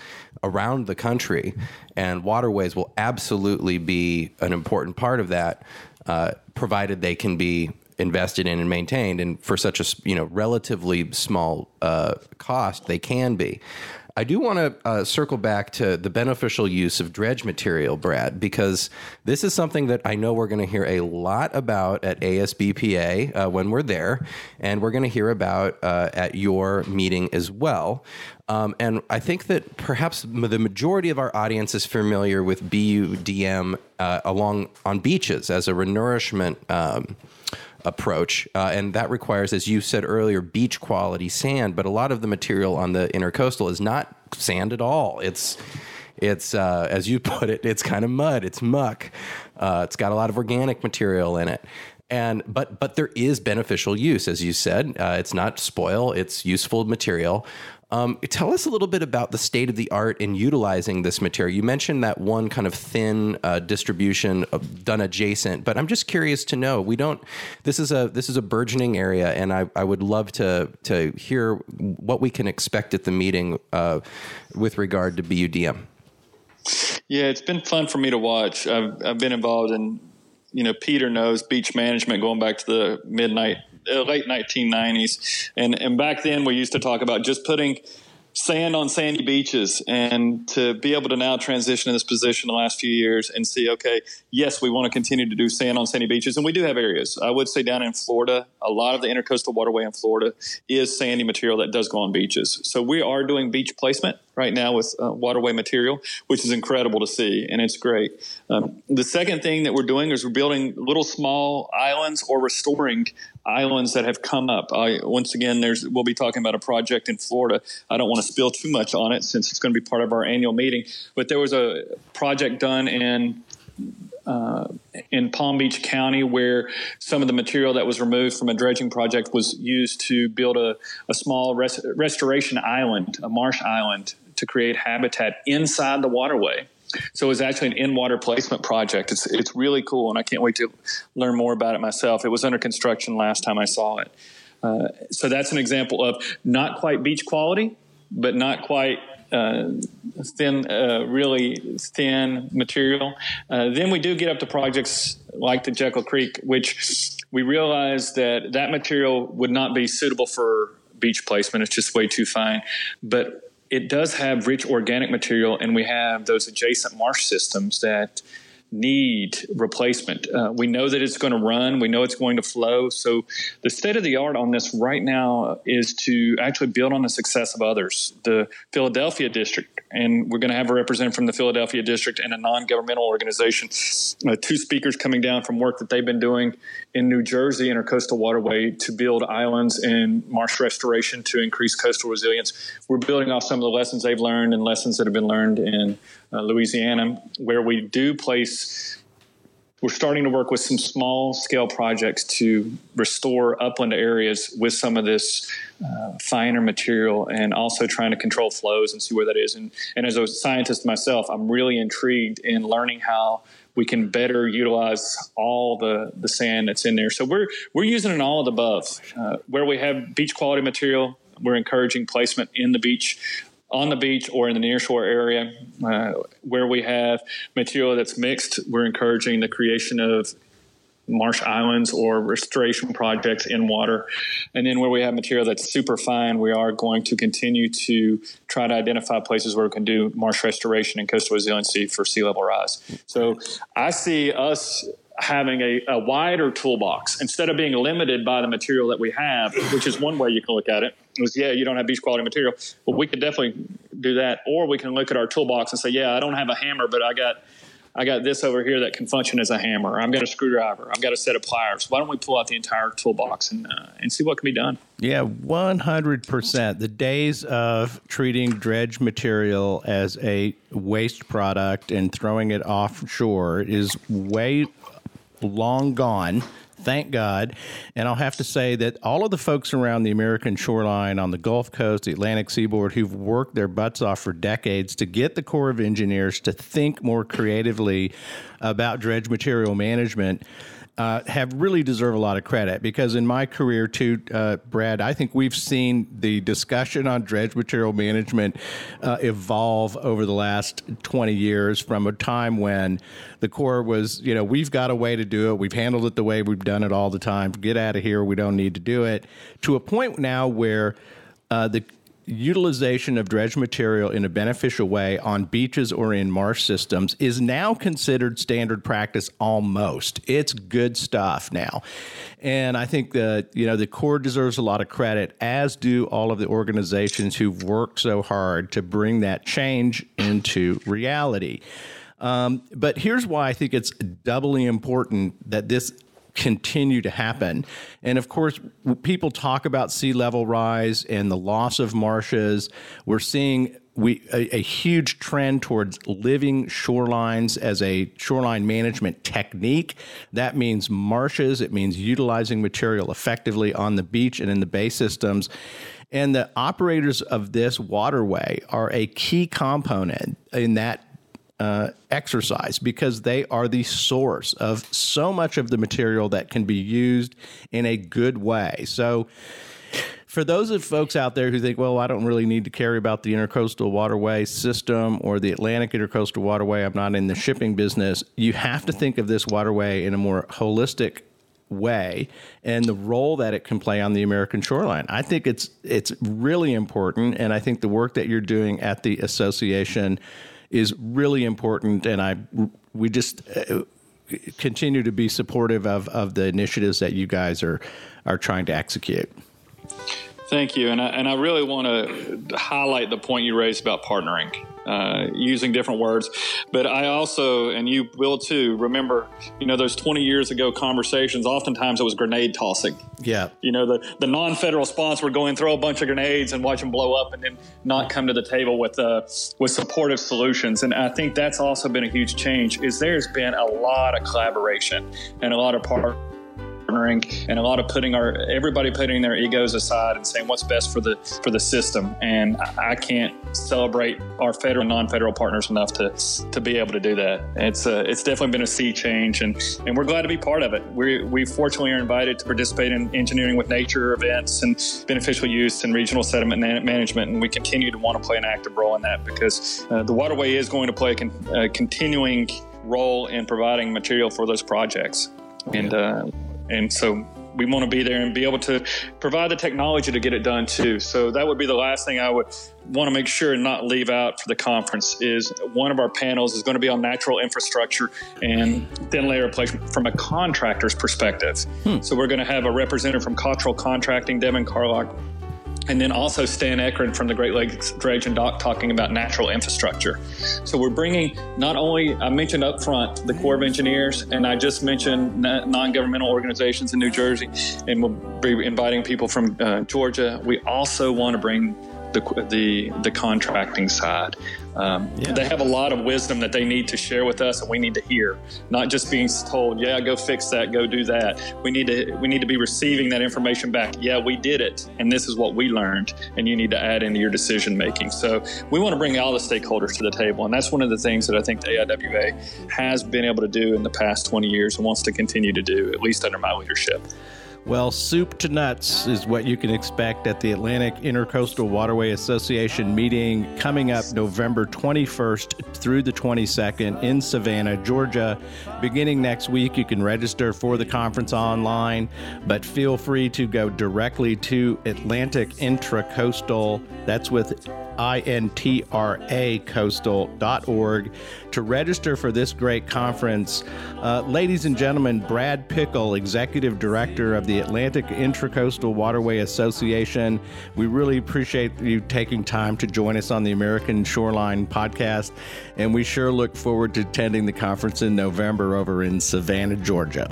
around the country, and waterways will absolutely be an important part of that, provided they can be invested in and maintained. And for such a relatively small cost, they can be. I do want to circle back to the beneficial use of dredge material, Brad, because this is something that I know we're going to hear a lot about at ASBPA when we're there, and we're going to hear about at your meeting as well. And I think that perhaps the majority of our audience is familiar with BUDM along on beaches as a renourishment approach. And that requires, as you said earlier, beach quality sand, but a lot of the material on the intercoastal is not sand at all. It's as you put it, it's kind of mud, it's muck. It's got a lot of organic material in it. And but there is beneficial use, as you said. It's not spoil, it's useful material. Tell us a little bit about the state of the art in utilizing this material. You mentioned that one kind of thin distribution done adjacent, but I'm just curious to know. This is a burgeoning area, and I would love to hear what we can expect at the meeting with regard to BUDM. Yeah, it's been fun for me to watch. I've been involved in, Peter knows beach management going back to the late 1990s. And back then we used to talk about just putting sand on sandy beaches, and to be able to now transition in this position the last few years and see, okay, yes, we want to continue to do sand on sandy beaches. And we do have areas. I would say down in Florida, a lot of the intercoastal waterway in Florida is sandy material that does go on beaches. So we are doing beach placement right now with waterway material, which is incredible to see, and it's great. The second thing that we're doing is we're building little small islands or restoring islands that have come up. Once again, we'll be talking about a project in Florida. I don't want to spill too much on it since it's going to be part of our annual meeting, but there was a project done in Palm Beach County where some of the material that was removed from a dredging project was used to build a small restoration island, a marsh island, to create habitat inside the waterway. So it's actually an in-water placement project. It's really cool, and I can't wait to learn more about it myself. It was under construction last time I saw it. So that's an example of not quite beach quality, but not quite really thin material. Then we do get up to projects like the Jekyll Creek, which we realized that material would not be suitable for beach placement. It's just way too fine. But it does have rich organic material, and we have those adjacent marsh systems that need replacement. We know that it's going to run. We know it's going to flow. So the state of the art on this right now is to actually build on the success of others. The Philadelphia district, and we're going to have a representative from the Philadelphia district and a non-governmental organization, two speakers coming down from work that they've been doing in New Jersey Intracoastal Waterway to build islands and marsh restoration to increase coastal resilience. We're building off some of the lessons they've learned and lessons that have been learned in Louisiana, where we do place, we're starting to work with some small scale projects to restore upland areas with some of this finer material, and also trying to control flows and see where that is. And as a scientist myself, I'm really intrigued in learning how we can better utilize all the sand that's in there. So we're using an all of the above, where we have beach quality material. We're encouraging placement in the beach, on the beach, or in the nearshore area. Where we have material that's mixed, we're encouraging the creation of marsh islands or restoration projects in water. And then where we have material that's super fine, we are going to continue to try to identify places where we can do marsh restoration and coastal resiliency for sea level rise. So I see us having a wider toolbox instead of being limited by the material that we have, which is one way you can look at it. It was, yeah, you don't have beach quality material, but we could definitely do that. Or we can look at our toolbox and say, yeah, I don't have a hammer, but I got this over here that can function as a hammer. I've got a screwdriver. I've got a set of pliers. Why don't we pull out the entire toolbox and see what can be done? Yeah, 100%. The days of treating dredge material as a waste product and throwing it offshore is way long gone. Thank God. And I'll have to say that all of the folks around the American shoreline on the Gulf Coast, the Atlantic seaboard, who've worked their butts off for decades to get the Corps of Engineers to think more creatively about dredge material management have really deserve a lot of credit, because in my career too, Brad, I think we've seen the discussion on dredge material management evolve over the last 20 years from a time when the Corps was, you know, we've got a way to do it. We've handled it the way we've done it all the time. Get out of here. We don't need to do it, to a point now where the utilization of dredge material in a beneficial way on beaches or in marsh systems is now considered standard practice almost. It's good stuff now. And I think that, you know, the Corps deserves a lot of credit, as do all of the organizations who've worked so hard to bring that change into reality. But here's why I think it's doubly important that this continue to happen. And of course, people talk about sea level rise and the loss of marshes. We're seeing a huge trend towards living shorelines as a shoreline management technique. That means marshes. It means utilizing material effectively on the beach and in the bay systems. And the operators of this waterway are a key component in that exercise, because they are the source of so much of the material that can be used in a good way. So for those of folks out there who think, well, I don't really need to care about the Intracoastal Waterway system or the Atlantic Intracoastal Waterway, I'm not in the shipping business, you have to think of this waterway in a more holistic way and the role that it can play on the American shoreline. I think it's really important, and I think the work that you're doing at the association is really important, and we just continue to be supportive of the initiatives that you guys are trying to execute. Thank you, and I really want to highlight the point you raised about partnering, using different words. But I also, and you will too, remember, you know, those 20 years ago conversations. Oftentimes it was grenade tossing. Yeah. You know, the non-federal sponsor would go and throw a bunch of grenades and watch them blow up, and then not come to the table with supportive solutions. And I think that's also been a huge change. Is there's been a lot of collaboration and a lot of partnering and a lot of everybody putting their egos aside and saying what's best for the system. And I can't celebrate our federal and non-federal partners enough to be able to do that. It's definitely been a sea change, and we're glad to be part of it. We fortunately are invited to participate in Engineering with Nature events and beneficial use and regional sediment management, and we continue to want to play an active role in that, because the waterway is going to play a continuing role in providing material for those projects. And so we want to be there and be able to provide the technology to get it done too. So that would be the last thing I would want to make sure and not leave out for the conference is one of our panels is going to be on natural infrastructure and thin layer replacement from a contractor's perspective. So we're going to have a representative from Cultural Contracting, Devin Carlock, and then also Stan Eckren from the Great Lakes Dredge and Dock talking about natural infrastructure. So we're bringing not only, I mentioned up front, the Corps of Engineers, and I just mentioned non-governmental organizations in New Jersey, and we'll be inviting people from Georgia. We also want to bring the contracting side. They have a lot of wisdom that they need to share with us, and we need to hear, not just being told, yeah, go fix that, go do that. We need to be receiving that information back. Yeah, we did it, and this is what we learned, and you need to add into your decision making. So we want to bring all the stakeholders to the table, and that's one of the things that I think the AIWA has been able to do in the past 20 years and wants to continue to do, at least under my leadership. Well, soup to nuts is what you can expect at the Atlantic Intracoastal Waterway Association meeting coming up November 21st through the 22nd in Savannah, Georgia. Beginning next week, you can register for the conference online, but feel free to go directly to Atlantic Intracoastal, that's with INTRAcoastal.org, to register for this great conference. Ladies and gentlemen, Brad Pickle, Executive Director of the Atlantic Intracoastal Waterway Association. We really appreciate you taking time to join us on the American Shoreline Podcast, and we sure look forward to attending the conference in November over in Savannah, Georgia.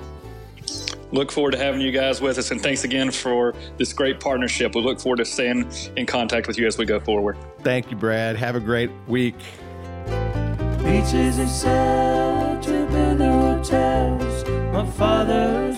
Look forward to having you guys with us, and thanks again for this great partnership. We look forward to staying in contact with you as we go forward. Thank you, Brad. Have a great week. Beaches and shelter in their hotels. My father